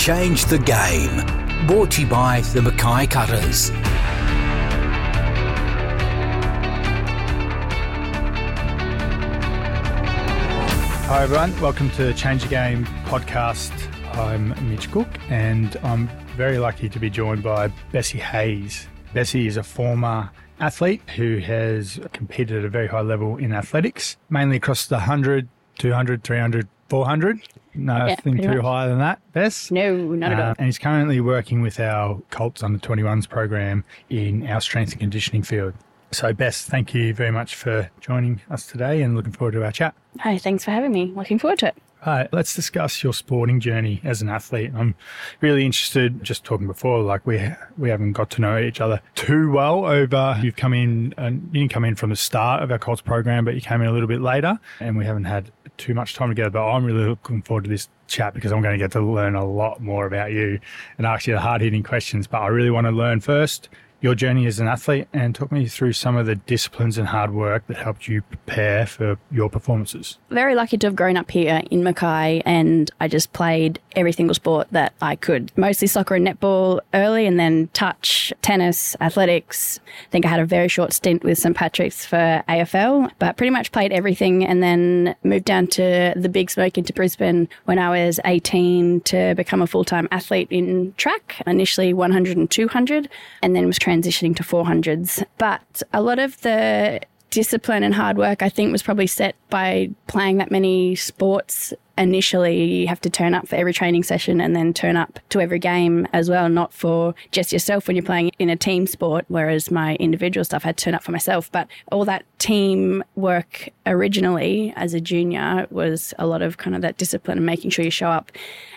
Change the Game. Brought to you by the Mackay Cutters. Hi everyone, welcome to Change the Game podcast. I'm Mitch Cook and I'm very lucky to be joined by Bessie Hayes. Bessie is a former athlete who has competed at a very high level in athletics, mainly across the 100, 200, 300, 400. Nothing too higher than that, Bess? No, not at all. And he's currently working with our Colts Under 21s program in our strength and conditioning field. So, Bess, thank you very much for joining us today and looking forward to our chat. Hi, thanks for having me. Looking forward to it. All right, let's discuss your sporting journey as an athlete. I'm really interested, just talking before, like we haven't got to know each other too well over, you've come in, and you didn't come in from the start of our Colts program, but you came in a little bit later and we haven't had too much time together, but I'm really looking forward to this chat because I'm going to get to learn a lot more about you and ask you the hard-hitting questions, but I really want to learn first your journey as an athlete and talk me through some of the disciplines and hard work that helped you prepare for your performances. Very lucky to have grown up here in Mackay, and I just played every single sport that I could. Mostly soccer and netball early, and then touch, tennis, athletics. I think I had a very short stint with St Patrick's for AFL, but pretty much played everything and then moved down to the Big Smoke into Brisbane when I was 18 to become a full-time athlete in track, initially 100 and 200, and then was transitioning to 400s. But a lot of the discipline and hard work, I think, was probably set by playing that many sports. Initially, you have to turn up for every training session and then turn up to every game as well, not for just yourself when you're playing in a team sport, whereas my individual stuff I had to turn up for myself. But all that team work originally as a junior was a lot of kind of that discipline and making sure you show up.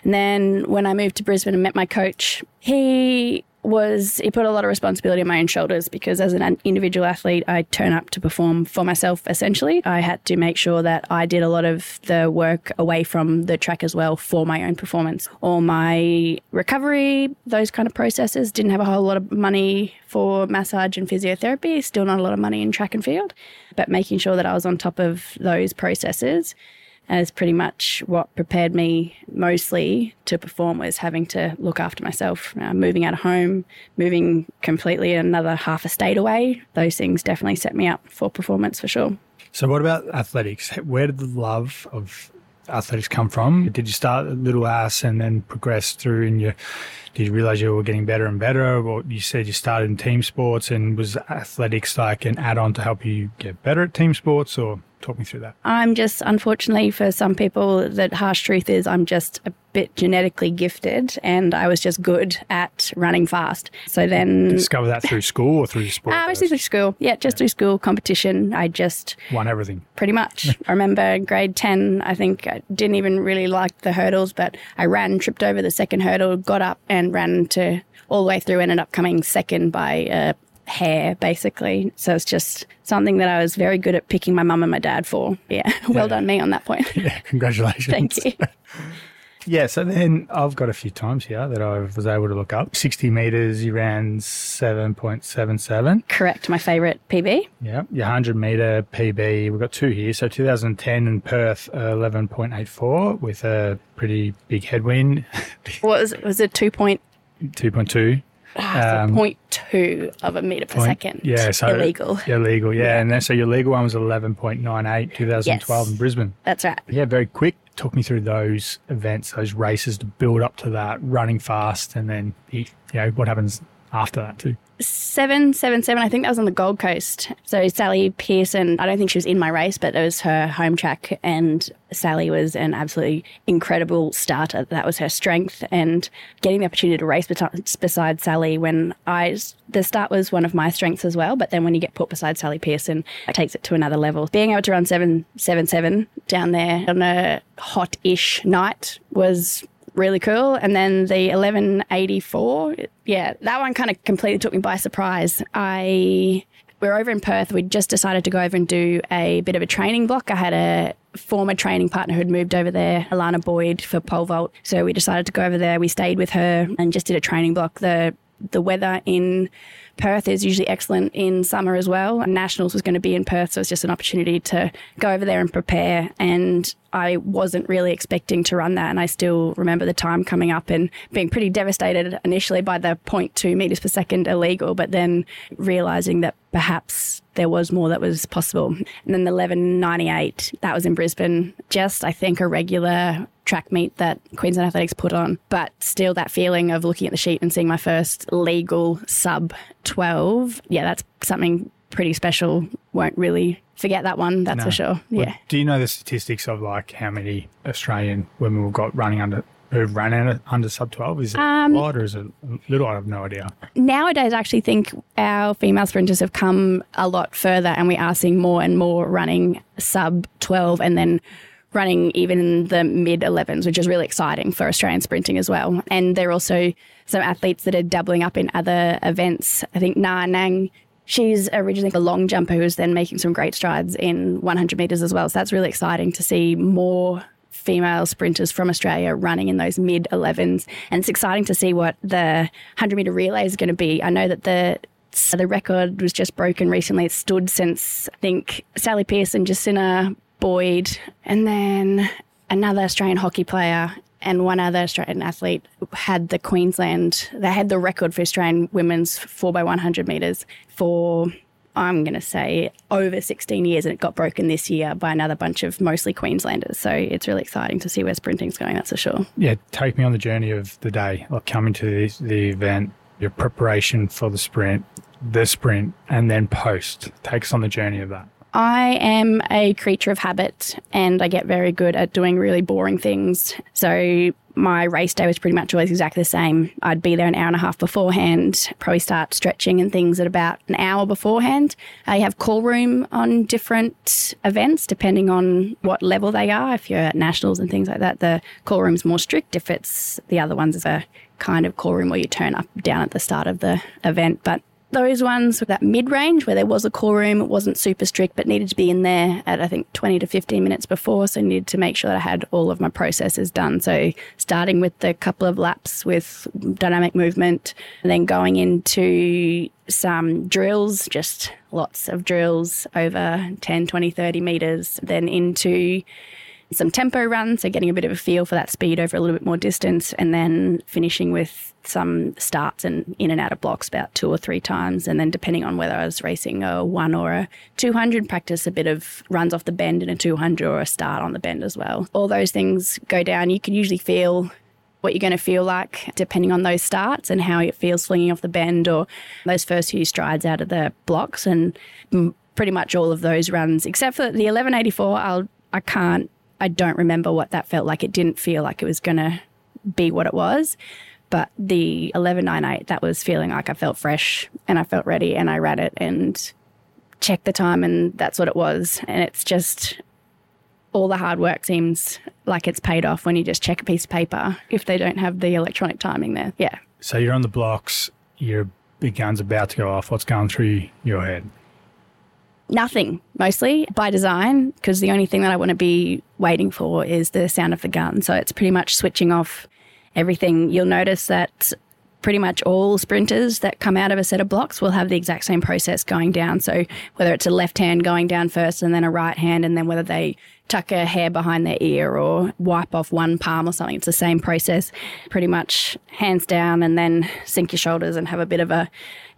And then when I moved to Brisbane and met my coach, he put a lot of responsibility on my own shoulders because as an individual athlete, I turn up to perform for myself, essentially. I had to make sure that I did a lot of the work away from the track as well for my own performance. All my recovery, those kind of processes, didn't have a whole lot of money for massage and physiotherapy, still not a lot of money in track and field, but making sure that I was on top of those processes as pretty much what prepared me mostly to perform was having to look after myself, moving out of home, moving completely another half a state away. Those things definitely set me up for performance for sure. So what about athletics? Where did the love of athletics come from? Did you start at little ass and then progress through and did you realise you were getting better and better? Or you said you started in team sports, and was athletics like an add-on to help you get better at team sports, or talk me through that? I'm just, unfortunately for some people, the harsh truth is I'm just a bit genetically gifted and I was just good at running fast. So then... Discover that through school or through sport? I was through school. Yeah, just through school, competition. I just... Won everything. Pretty much. I remember grade 10, I think I didn't even really like the hurdles, but I ran, tripped over the second hurdle, got up and ran to all the way through, ended up coming second by hair, basically. So it's just something that I was very good at picking my mum and my dad for. Yeah, well done me on that point. Yeah, congratulations. Thank you. Yeah, so then I've got a few times here that I was able to look up. 60 metres, you ran 7.77. Correct, my favourite PB. Yeah, your 100-metre PB. We've got two here. So 2010 in Perth, 11.84 with a pretty big headwind. What was it, 2.2? 2.2. Ah, so 0.2 of a metre per second. Yeah, so illegal. Illegal, yeah. And then, so your legal one was 11.98, 2012 in Brisbane. That's right. Yeah, very quick. Talk me through those events, those races to build up to that, running fast, and then what happens after that too. 7.77, I think that was on the Gold Coast. So Sally Pearson, I don't think she was in my race, but it was her home track, and Sally was an absolutely incredible starter. That was her strength, and getting the opportunity to race beside Sally the start was one of my strengths as well, but then when you get put beside Sally Pearson, it takes it to another level. Being able to run 7.77 down there on a hot-ish night was really cool. And then the 11.84, that one kind of completely took me by surprise. We were over in Perth. We'd just decided to go over and do a bit of a training block. I had a former training partner who'd moved over there, Alana Boyd, for pole vault. So we decided to go over there. We stayed with her and just did a training block. The The weather in Perth is usually excellent in summer as well. Nationals was going to be in Perth, so it's just an opportunity to go over there and prepare. And I wasn't really expecting to run that. And I still remember the time coming up and being pretty devastated initially by the 0.2 metres per second illegal, but then realising that perhaps there was more that was possible. And then the 11.98, that was in Brisbane. Just, I think, a regular track meet that Queensland Athletics put on. But still that feeling of looking at the sheet and seeing my first legal sub-12, yeah, that's something pretty special. Won't really forget that one, that's for sure. Yeah. Well, do you know the statistics of like how many Australian women we've got running under who've run out under sub-12? Is it a lot or is it little? I have no idea. Nowadays, I actually think our female sprinters have come a lot further and we are seeing more and more running sub-12 and then running even in the mid-11s, which is really exciting for Australian sprinting as well. And there are also some athletes that are doubling up in other events. I think Naa Nang, she's originally a long jumper who's then making some great strides in 100 metres as well. So that's really exciting to see more female sprinters from Australia running in those mid-11s. And it's exciting to see what the 100-metre relay is going to be. I know that the record was just broken recently. It's stood since, I think, Sally Pearson, Jacinta Boyd, and then another Australian hockey player and one other Australian athlete had the Queensland, they had the record for Australian women's 4x100 metres for, I'm going to say, over 16 years, and it got broken this year by another bunch of mostly Queenslanders. So it's really exciting to see where sprinting's going, that's for sure. Yeah, take me on the journey of the day, like coming to the event, your preparation for the sprint, and then post. Take us on the journey of that. I am a creature of habit and I get very good at doing really boring things. So my race day was pretty much always exactly the same. I'd be there an hour and a half beforehand, probably start stretching and things at about an hour beforehand. You have call room on different events depending on what level they are. If you're at nationals and things like that, the call room's more strict. If it's the other ones, is a kind of call room where you turn up down at the start of the event. But those ones with that mid-range where there was a call room, it wasn't super strict, but needed to be in there at, I think, 20 to 15 minutes before. So I needed to make sure that I had all of my processes done. So starting with the couple of laps with dynamic movement and then going into some drills, just lots of drills over 10, 20, 30 metres, then into some tempo runs, so getting a bit of a feel for that speed over a little bit more distance, and then finishing with some starts and in and out of blocks about 2 or 3 times, and then depending on whether I was racing a 1 or a 200, practice a bit of runs off the bend in a 200 or a start on the bend as well. All those things go down. You can usually feel what you're going to feel like depending on those starts and how it feels flinging off the bend or those first few strides out of the blocks, and pretty much all of those runs, except for the 11.84, I don't remember what that felt like. It didn't feel like it was going to be what it was. But the 11.98, that was feeling like I felt fresh and I felt ready, and I ran it and checked the time, and that's what it was. And it's just all the hard work seems like it's paid off when you just check a piece of paper if they don't have the electronic timing there. Yeah. So you're on the blocks, your big gun's about to go off. What's going through your head? Nothing, mostly by design, because the only thing that I want to be waiting for is the sound of the gun. So it's pretty much switching off everything. You'll notice that pretty much all sprinters that come out of a set of blocks will have the exact same process going down. So whether it's a left hand going down first and then a right hand, and then whether they tuck a hair behind their ear or wipe off one palm or something, it's the same process. Pretty much hands down and then sink your shoulders and have a bit of a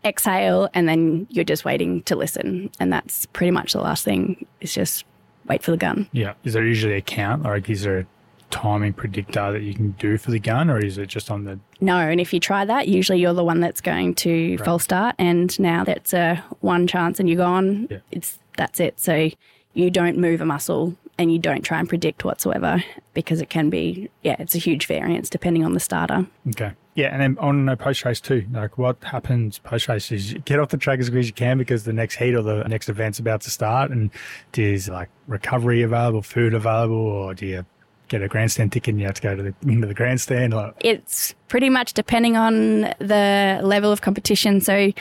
exhale, and then you're just waiting to listen. And that's pretty much the last thing, is just wait for the gun. Yeah. Is there usually a count? Like, is there a timing predictor that you can do for the gun, or is it just on the... No, and if you try that, usually you're the one that's going to false start, and now that's a one chance and you're gone. Yeah. That's it. So you don't move a muscle and you don't try and predict whatsoever, because it can be, yeah, it's a huge variance depending on the starter. Okay. Yeah, and then on post-race too, like what happens post-race is you get off the track as quick as you can because the next heat or the next event's about to start, and there's like recovery available, food available, or do you get a grandstand ticket and you have to go to into the grandstand? It's pretty much depending on the level of competition. So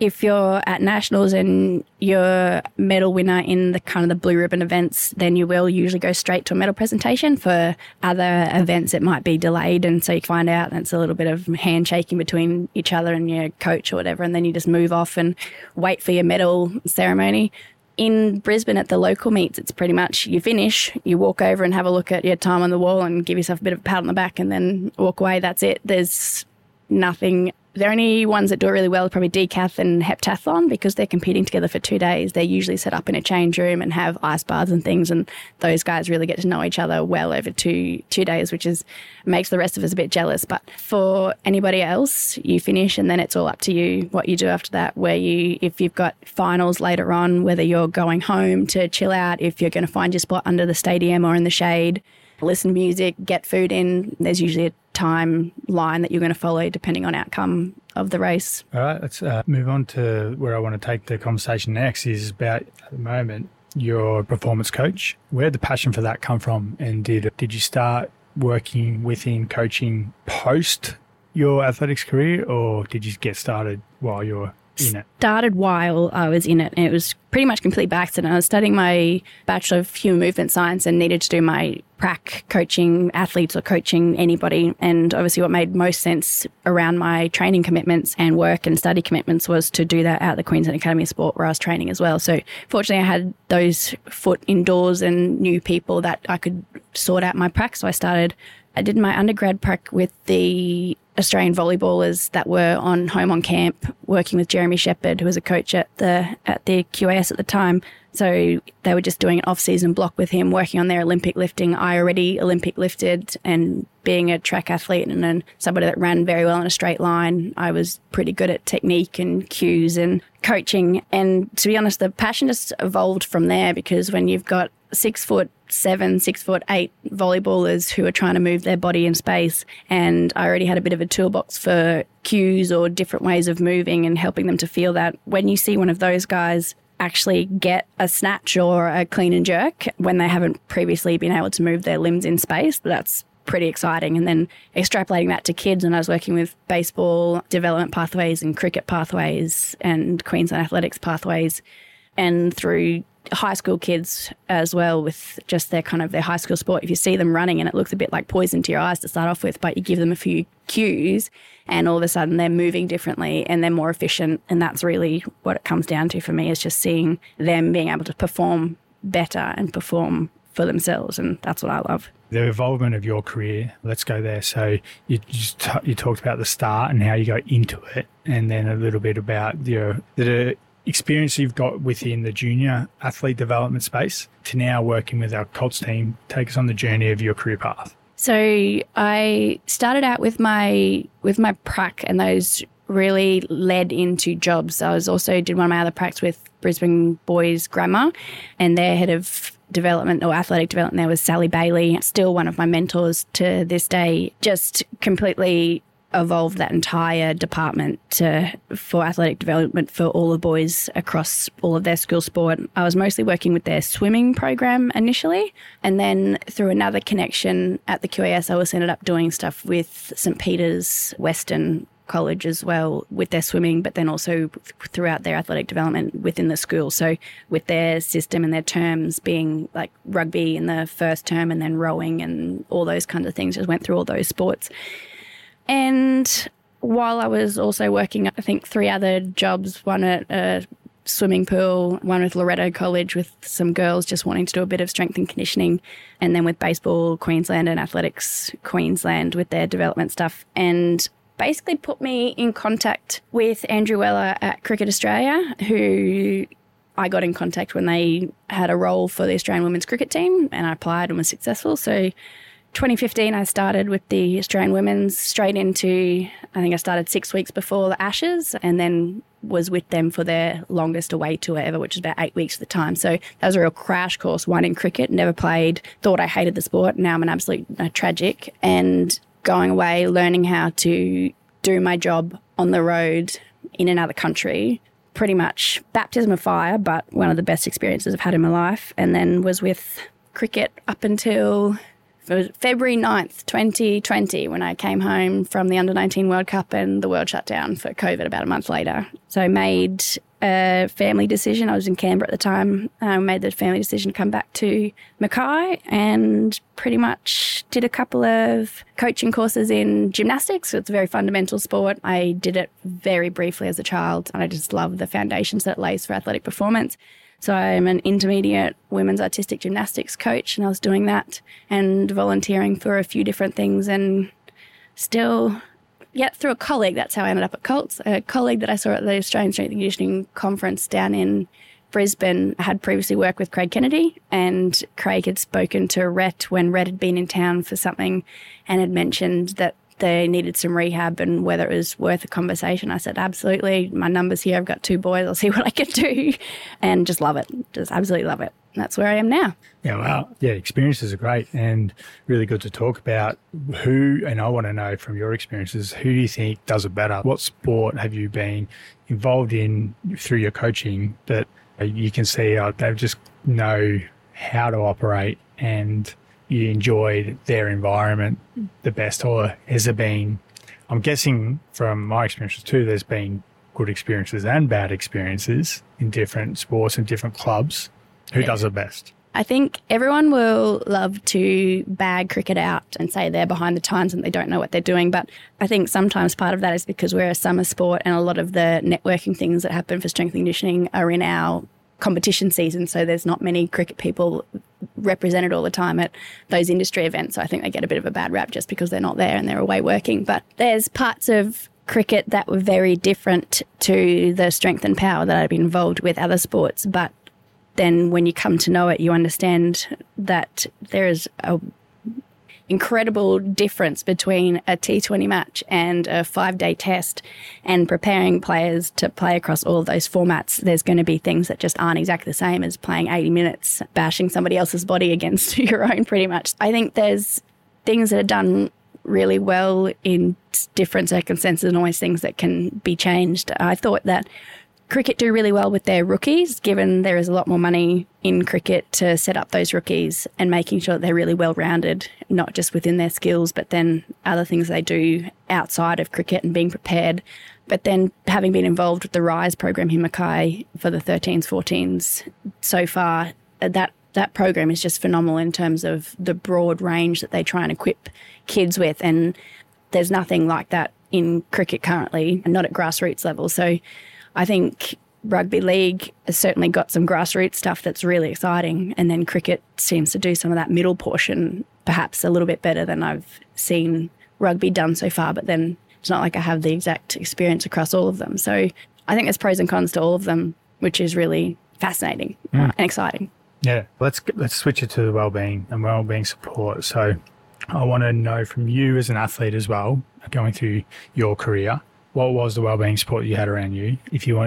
if you're at nationals and you're medal winner in the kind of the blue ribbon events, then you will usually go straight to a medal presentation. For other events, it might be delayed, and so you find out that's a little bit of handshaking between each other and your coach or whatever, and then you just move off and wait for your medal ceremony. In Brisbane at the local meets, it's pretty much you finish, you walk over and have a look at your time on the wall and give yourself a bit of a pat on the back and then walk away. That's it. There's nothing. The only ones that do it really well are probably decathlon and heptathlon, because they're competing together for 2 days. They're usually set up in a change room and have ice baths and things, and those guys really get to know each other well over two days, which is makes the rest of us a bit jealous. But for anybody else, you finish and then it's all up to you what you do after that, where you, if you've got finals later on, whether you're going home to chill out, if you're going to find your spot under the stadium or in the shade, listen to music, get food in. There's usually a timeline that you're going to follow depending on outcome of the race. All right, let's move on to where I want to take the conversation next is about, at the moment, your performance coach. Where did the passion for that come from, and did you start working within coaching post your athletics career, or did you get started while you were in it? Started while I was in it, and it was pretty much complete by accident. I was studying my Bachelor of Human Movement Science and needed to do my prac coaching athletes or coaching anybody, and obviously what made most sense around my training commitments and work and study commitments was to do that at the Queensland Academy of Sport, where I was training as well. So fortunately I had those foot indoors and knew people that I could sort out my prac. So I did my undergrad prac with the Australian volleyballers that were on home on camp, working with Jeremy Shepherd, who was a coach at the QAS at the time. So they were just doing an off-season block with him, working on their Olympic lifting. I already Olympic lifted, and being a track athlete and then somebody that ran very well in a straight line, I was pretty good at technique and cues and coaching. And to be honest, the passion just evolved from there, because when you've got 6'7", 6'8" volleyballers who are trying to move their body in space, and I already had a bit of a toolbox for cues or different ways of moving and helping them to feel that. When you see one of those guys actually get a snatch or a clean and jerk when they haven't previously been able to move their limbs in space, that's pretty exciting. And then extrapolating that to kids, and I was working with baseball development pathways and cricket pathways and Queensland athletics pathways, and through high school kids as well, with just their kind of their high school sport. If you see them running and it looks a bit like poison to your eyes to start off with, but you give them a few cues and all of a sudden they're moving differently and they're more efficient. And that's really what it comes down to for me, is just seeing them being able to perform better and perform for themselves. And that's what I love. The involvement of your career, let's go there. So you talked about the start and how you go into it, and then a little bit about the experience you've got within the junior athlete development space to now working with our Colts team. Take us on the journey of your career path. So I started out with my prac, and those really led into jobs. I was also did one of my other pracs with Brisbane Boys Grammar, and their head of development or athletic development there was Sally Bailey, still one of my mentors to this day. Just completely evolved that entire department for athletic development for all the boys across all of their school sport. I was mostly working with their swimming program initially, and then through another connection at the QAS, I was ended up doing stuff with St Peter's Western College as well with their swimming, but then also throughout their athletic development within the school. So with their system and their terms being like rugby in the first term and then rowing and all those kinds of things, just went through all those sports. And while I was also working, I think 3 other jobs, one at a swimming pool, one with Loretto College with some girls just wanting to do a bit of strength and conditioning, and then with Baseball Queensland and Athletics Queensland with their development stuff. And basically put me in contact with Andrew Weller at Cricket Australia, who I got in contact when they had a role for the Australian women's cricket team, and I applied and was successful. So 2015, I started with the Australian women's straight into, I think I started 6 weeks before the Ashes, and then was with them for their longest away tour ever, which was about 8 weeks at the time. So that was a real crash course, one in cricket, never played, thought I hated the sport. Now I'm an absolute tragic, and going away, learning how to do my job on the road in another country. Pretty much baptism of fire, but one of the best experiences I've had in my life. And then was with cricket up until for February 9th, 2020, when I came home from the Under-19 World Cup and the world shut down for COVID about a month later. So I made a family decision. I was in Canberra at the time. I made the family decision to come back to Mackay and pretty much did a couple of coaching courses in gymnastics. So it's a very fundamental sport. I did it very briefly as a child, and I just love the foundations that it lays for athletic performance. So I'm an intermediate women's artistic gymnastics coach, and I was doing that and volunteering for a few different things, and still, through a colleague, that's how I ended up at Colts. A colleague that I saw at the Australian Strength and Conditioning Conference down in Brisbane had previously worked with Craig Kennedy, and Craig had spoken to Rhett when Rhett had been in town for something and had mentioned that they needed some rehab and whether it was worth a conversation. I said, absolutely, my number's here. I've got 2 boys. I'll see what I can do. And just love it. Just absolutely love it. And that's where I am now. Yeah, well, yeah, experiences are great and really good to talk about. Who, and I want to know from your experiences, who do you think does it better? What sport have you been involved in through your coaching that you can see they just know how to operate and you enjoyed their environment the best? Or has there been, I'm guessing from my experiences too, there's been good experiences and bad experiences in different sports and different clubs. Who does it best? I think everyone will love to bag cricket out and say they're behind the times and they don't know what they're doing. But I think sometimes part of that is because we're a summer sport and a lot of the networking things that happen for strength and conditioning are in our competition season, so there's not many cricket people represented all the time at those industry events. So I think they get a bit of a bad rap just because they're not there and they're away working. But there's parts of cricket that were very different to the strength and power that I'd been involved with other sports. But then when you come to know it, you understand that there is a incredible difference between a T20 match and a 5-day test, and preparing players to play across all of those formats. There's going to be things that just aren't exactly the same as playing 80 minutes, bashing somebody else's body against your own pretty much. I think there's things that are done really well in different circumstances and always things that can be changed. I thought that cricket do really well with their rookies, given there is a lot more money in cricket to set up those rookies and making sure that they're really well-rounded, not just within their skills, but then other things they do outside of cricket and being prepared. But then having been involved with the RISE program in Mackay for the 13s, 14s so far, that program is just phenomenal in terms of the broad range that they try and equip kids with. And there's nothing like that in cricket currently, not at grassroots level. So I think rugby league has certainly got some grassroots stuff that's really exciting, and then cricket seems to do some of that middle portion perhaps a little bit better than I've seen rugby done so far, but then it's not like I have the exact experience across all of them. So I think there's pros and cons to all of them, which is really fascinating and exciting. Yeah, let's switch it to wellbeing and wellbeing support. So I want to know from you as an athlete as well, going through your career, what was the wellbeing support you had around you? If you're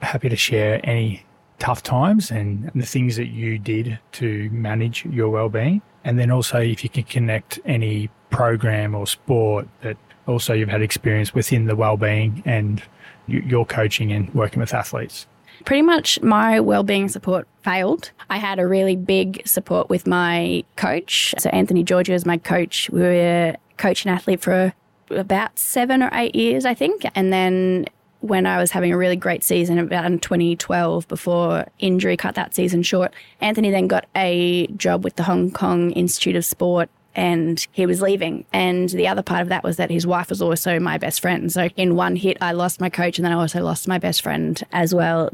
happy to share any tough times and the things that you did to manage your wellbeing, and then also if you can connect any program or sport that also you've had experience within the wellbeing and your coaching and working with athletes. Pretty much my wellbeing support failed. I had a really big support with my coach. So Anthony George was my coach. We were coach and athlete for about 7 or 8 years, I think. And then when I was having a really great season about in 2012, before injury cut that season short, Anthony then got a job with the Hong Kong Institute of Sport, and he was leaving. And the other part of that was that his wife was also my best friend. So in one hit, I lost my coach, and then I also lost my best friend as well.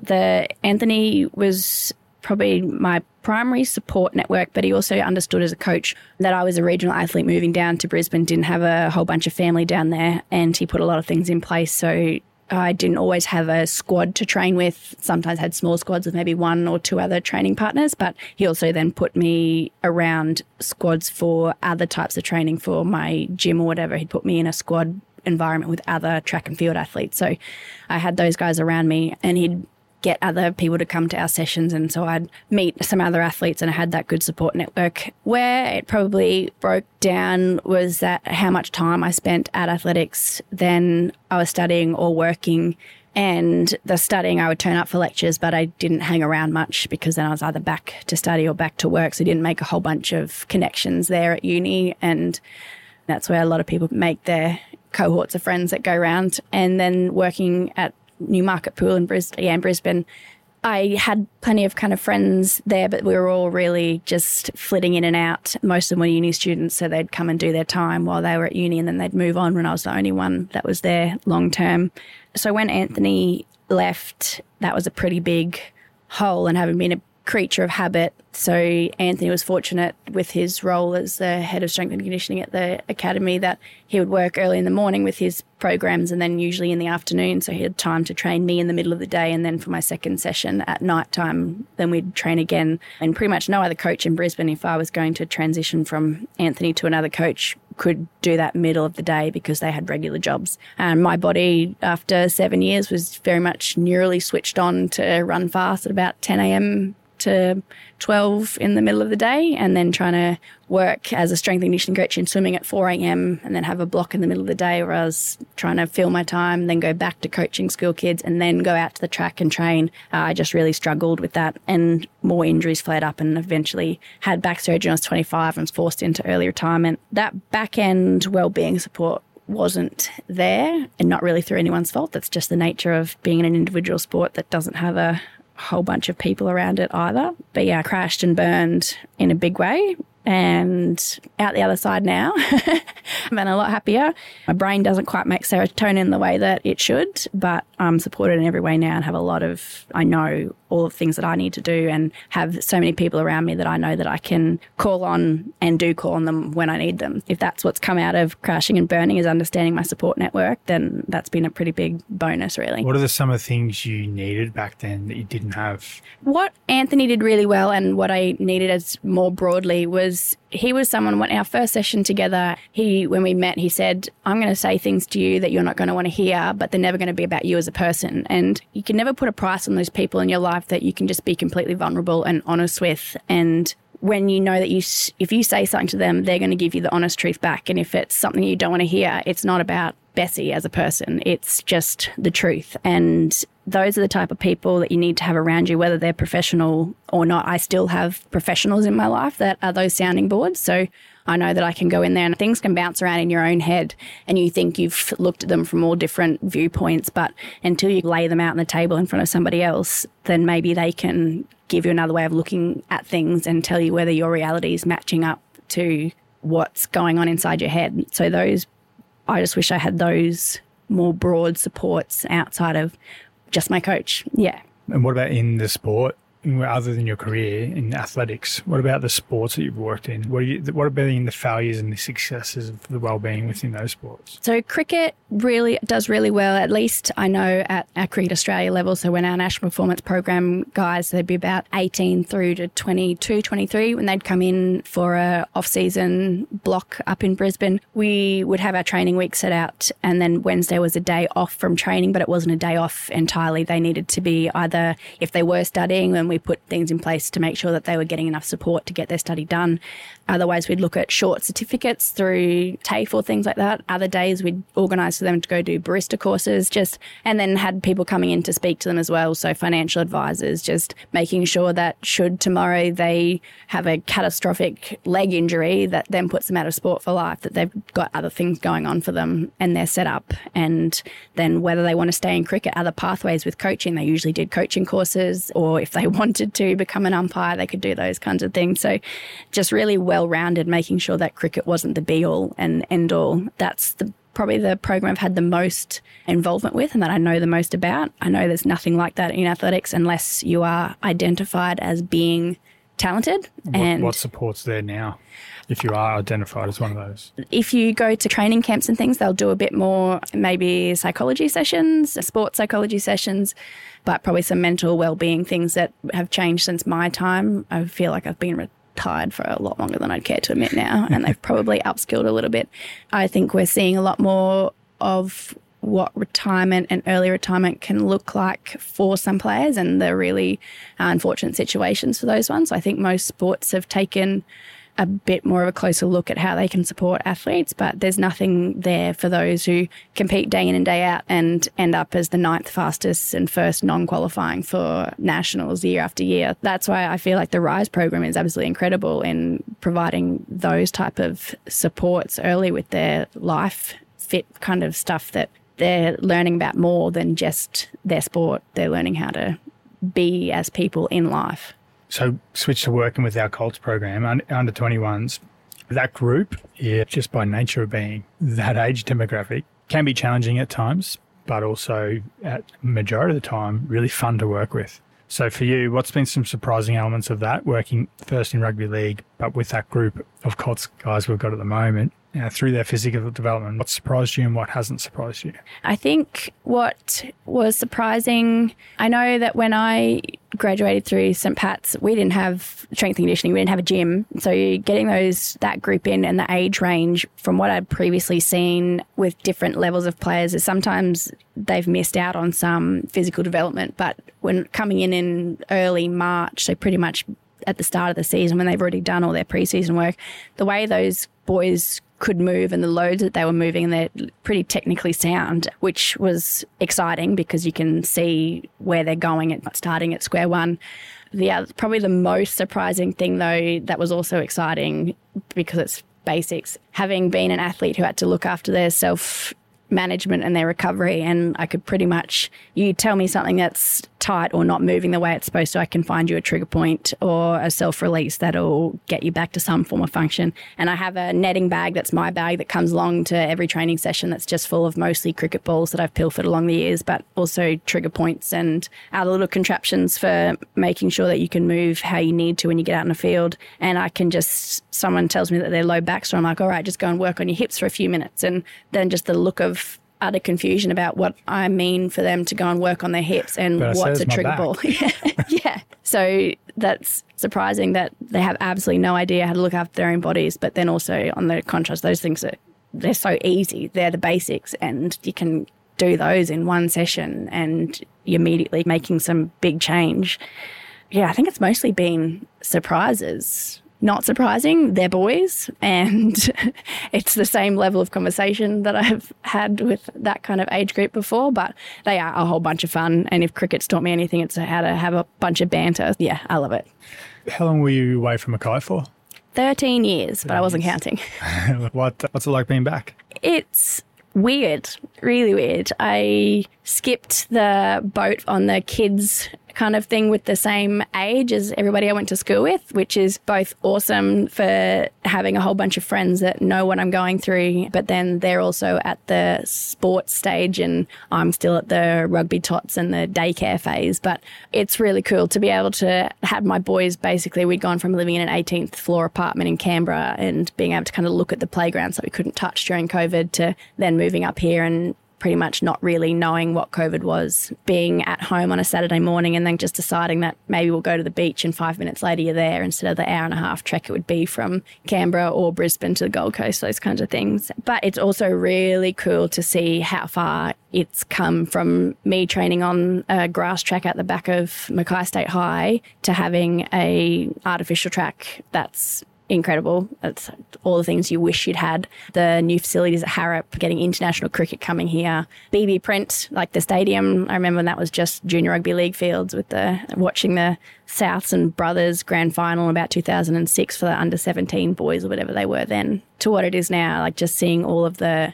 Anthony was probably my primary support network, but he also understood as a coach that I was a regional athlete moving down to Brisbane, didn't have a whole bunch of family down there, and he put a lot of things in place. So I didn't always have a squad to train with, sometimes had small squads with maybe 1 or 2 other training partners, but he also then put me around squads for other types of training for my gym or whatever. He'd put me in a squad environment with other track and field athletes. So I had those guys around me, and he'd get other people to come to our sessions, and so I'd meet some other athletes, and I had that good support network. Where it probably broke down was that how much time I spent at athletics. Then I was studying or working, And the studying, I would turn up for lectures, but I didn't hang around much because then I was either back to study or back to work. So I didn't make a whole bunch of connections there at uni. And that's where a lot of people make their cohorts of friends that go round. And then working at Newmarket Pool in Brisbane, I had plenty of kind of friends there, but we were all really just flitting in and out. Most of them were uni students, so they'd come and do their time while they were at uni and then they'd move on when I was the only one that was there long term. So when Anthony left, that was a pretty big hole, and having been a creature of habit. So Anthony was fortunate with his role as the head of strength and conditioning at the academy that he would work early in the morning with his programs and then usually in the afternoon. So he had time to train me in the middle of the day, and then for my second session at night time, then we'd train again. And pretty much no other coach in Brisbane, if I was going to transition from Anthony to another coach, could do that middle of the day because they had regular jobs. And my body after 7 years was very much neurally switched on to run fast at about 10 a.m. to 12 in the middle of the day, and then trying to work as a strength and conditioning coach in swimming at 4 a.m. and then have a block in the middle of the day where I was trying to fill my time, then go back to coaching school kids and then go out to the track and train. I just really struggled with that, and more injuries flared up and eventually had back surgery when I was 25 and was forced into early retirement. That back end wellbeing support wasn't there, and not really through anyone's fault. That's just the nature of being in an individual sport that doesn't have a whole bunch of people around it either. But yeah, I crashed and burned in a big way, and out the other side now. I'm a lot happier. My brain doesn't quite make serotonin the way that it should, but I'm supported in every way now and have a lot of, I know all the things that I need to do and have so many people around me that I know that I can call on and do call on them when I need them. If that's what's come out of crashing and burning is understanding my support network, then that's been a pretty big bonus, really. What are some of the things you needed back then that you didn't have? What Anthony did really well, and what I needed as more broadly, was he was someone, when our first session together, when we met, he said, I'm going to say things to you that you're not going to want to hear, but they're never going to be about you as a person. And you can never put a price on those people in your life that you can just be completely vulnerable and honest with. And when you know that if you say something to them, they're going to give you the honest truth back. And if it's something you don't want to hear, it's not about Bessie as a person. It's just the truth. And those are the type of people that you need to have around you, whether they're professional or not. I still have professionals in my life that are those sounding boards. So I know that I can go in there, and things can bounce around in your own head and you think you've looked at them from all different viewpoints. But until you lay them out on the table in front of somebody else, then maybe they can give you another way of looking at things and tell you whether your reality is matching up to what's going on inside your head. So I just wish I had those more broad supports outside of just my coach. Yeah. And what about in the sport, other than your career in athletics? What about the sports that you've worked in? What about in the failures and the successes of the wellbeing within those sports? So cricket really does really well, at least I know at our Cricket Australia level. So when our National Performance Program guys, they'd be about 18 through to 22, 23, when they'd come in for a off-season block up in Brisbane, we would have our training week set out, and then Wednesday was a day off from training, but it wasn't a day off entirely. They needed to be either, if they were studying, then we put things in place to make sure that they were getting enough support to get their study done. Otherwise, we'd look at short certificates through TAFE or things like that. Other days, we'd organise for them to go do barista courses, and then had people coming in to speak to them as well. So financial advisors, just making sure that should tomorrow they have a catastrophic leg injury that then puts them out of sport for life, that they've got other things going on for them and they're set up. And then whether they want to stay in cricket, other pathways with coaching. They usually did coaching courses, or if they wanted to become an umpire, they could do those kinds of things. So just really well-rounded, making sure that cricket wasn't the be-all and end-all. That's probably the program I've had the most involvement with and that I know the most about. I know there's nothing like that in athletics unless you are identified as being talented. What support's there now if you are identified as one of those? If you go to training camps and things, they'll do a bit more, maybe psychology sessions, sports psychology sessions, but probably some mental well-being things that have changed since my time. I feel like I've been retired for a lot longer than I'd care to admit now, and they've probably upskilled a little bit. I think we're seeing a lot more of what retirement and early retirement can look like for some players and the really unfortunate situations for those ones. I think most sports have taken a bit more of a closer look at how they can support athletes, but there's nothing there for those who compete day in and day out and end up as the 9th fastest and first non-qualifying for nationals year after year. That's why I feel like the RISE program is absolutely incredible in providing those type of supports early with their life fit kind of stuff that they're learning about more than just their sport. They're learning how to be as people in life. So switch to working with our Colts program, under 21s. That group, yeah, just by nature of being that age demographic, can be challenging at times, but also at majority of the time, really fun to work with. So for you, what's been some surprising elements of that, working first in rugby league, but with that group of Colts guys we've got at the moment, through their physical development? What surprised you and what hasn't surprised you? I think what was surprising, I know that when I graduated through St Pat's, we didn't have strength and conditioning, we didn't have a gym. So getting that group in and the age range from what I'd previously seen with different levels of players is sometimes they've missed out on some physical development. But when coming in early March, so pretty much at the start of the season when they've already done all their pre-season work, the way those boys could move and the loads that they were moving, and they're pretty technically sound, which was exciting because you can see where they're going at starting at square one. Yeah, probably the most surprising thing though, that was also exciting because it's basics, having been an athlete who had to look after their self-management and their recovery, and I could pretty much, you tell me something that's tight or not moving the way it's supposed to, I can find you a trigger point or a self-release that'll get you back to some form of function. And I have a netting bag that's my bag that comes along to every training session that's just full of mostly cricket balls that I've pilfered along the years, but also trigger points and other little contraptions for making sure that you can move how you need to when you get out in the field. And I can just, someone tells me that they're low back, so I'm like, all right, just go and work on your hips for a few minutes. And then just the look of utter confusion about what I mean for them to go and work on their hips and what's a trigger ball. Yeah. So that's surprising that they have absolutely no idea how to look after their own bodies, but then also on the contrast, those things that they're so easy, they're the basics and you can do those in one session and you're immediately making some big change. Yeah, I think it's mostly been surprises. Not surprising, they're boys, and it's the same level of conversation that I've had with that kind of age group before, but they are a whole bunch of fun, and if cricket's taught me anything, it's how to have a bunch of banter. Yeah, I love it. How long were you away from Mackay for? 13 years, but I wasn't counting. What's it like being back? It's weird, really weird. I skipped the boat on the kids kind of thing with the same age as everybody I went to school with, which is both awesome for having a whole bunch of friends that know what I'm going through, but then they're also at the sports stage and I'm still at the rugby tots and the daycare phase. But it's really cool to be able to have my boys, basically we'd gone from living in an 18th floor apartment in Canberra and being able to kind of look at the playgrounds that we couldn't touch during COVID to then moving up here and pretty much not really knowing what COVID was, being at home on a Saturday morning and then just deciding that maybe we'll go to the beach and 5 minutes later you're there instead of the hour and a half trek it would be from Canberra or Brisbane to the Gold Coast, those kinds of things. But it's also really cool to see how far it's come from me training on a grass track at the back of Mackay State High to having a artificial track that's incredible. That's all the things you wish you'd had. The new facilities at Harrop, getting international cricket coming here. BB Print, like the stadium. I remember when that was just junior rugby league fields with watching the Souths and Brothers grand final in about 2006 for the under 17 boys or whatever they were then to what it is now. Like just seeing all of the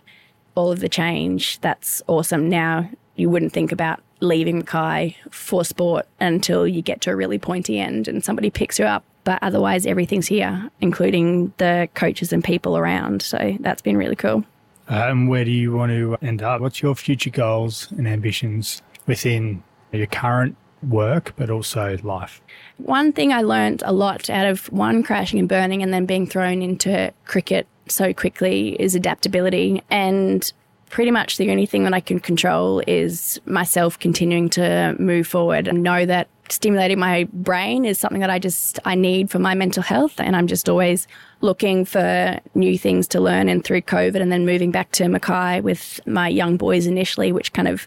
change. That's awesome. Now you wouldn't think about leaving Mackay for sport until you get to a really pointy end and somebody picks you up. But otherwise, everything's here, including the coaches and people around. So that's been really cool. Where do you want to end up? What's your future goals and ambitions within your current work, but also life? One thing I learned a lot out of crashing and burning and then being thrown into cricket so quickly is adaptability. And pretty much the only thing that I can control is myself continuing to move forward and know that stimulating my brain is something that I need for my mental health, and I'm just always looking for new things to learn. And through COVID and then moving back to Mackay with my young boys initially, which kind of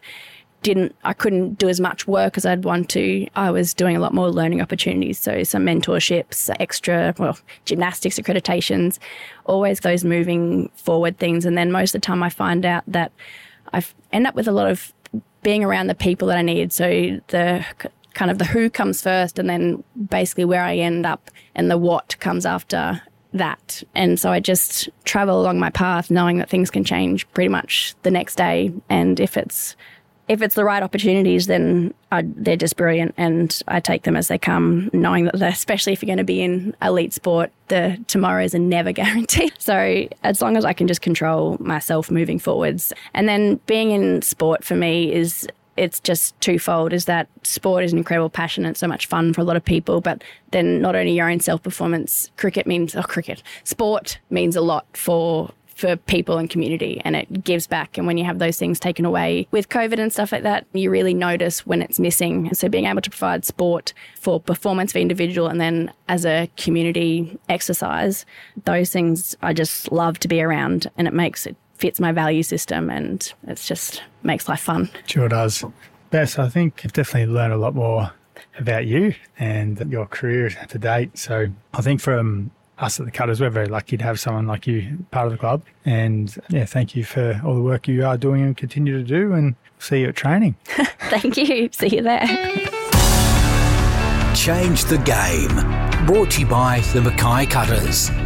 I couldn't do as much work as I'd want to. I was doing a lot more learning opportunities, so some mentorships, gymnastics accreditations, always those moving forward things. And then most of the time I find out that I end up with a lot of being around the people that I need. So the kind of the who comes first, and then basically where I end up and the what comes after that. And so I just travel along my path knowing that things can change pretty much the next day. And if it's the right opportunities, then they're just brilliant, and I take them as they come, knowing that especially if you're going to be in elite sport, the tomorrows are never guaranteed. So as long as I can just control myself moving forwards. And then being in sport for me it's just twofold, is that sport is an incredible passion and it's so much fun for a lot of people, but then not only your own self-performance, sport means a lot for people and community, and it gives back. And when you have those things taken away with COVID and stuff like that, you really notice when it's missing. So being able to provide sport for performance for individual and then as a community exercise, those things I just love to be around, and it fits my value system, and it just makes life fun. Sure does. Bess, I think you've definitely learned a lot more about you and your career to date. So I think from us at the Cutters, we're very lucky to have someone like you part of the club. And yeah, thank you for all the work you are doing and continue to do, and see you at training. Thank you. See you there. Change the Game. Brought to you by the Mackay Cutters.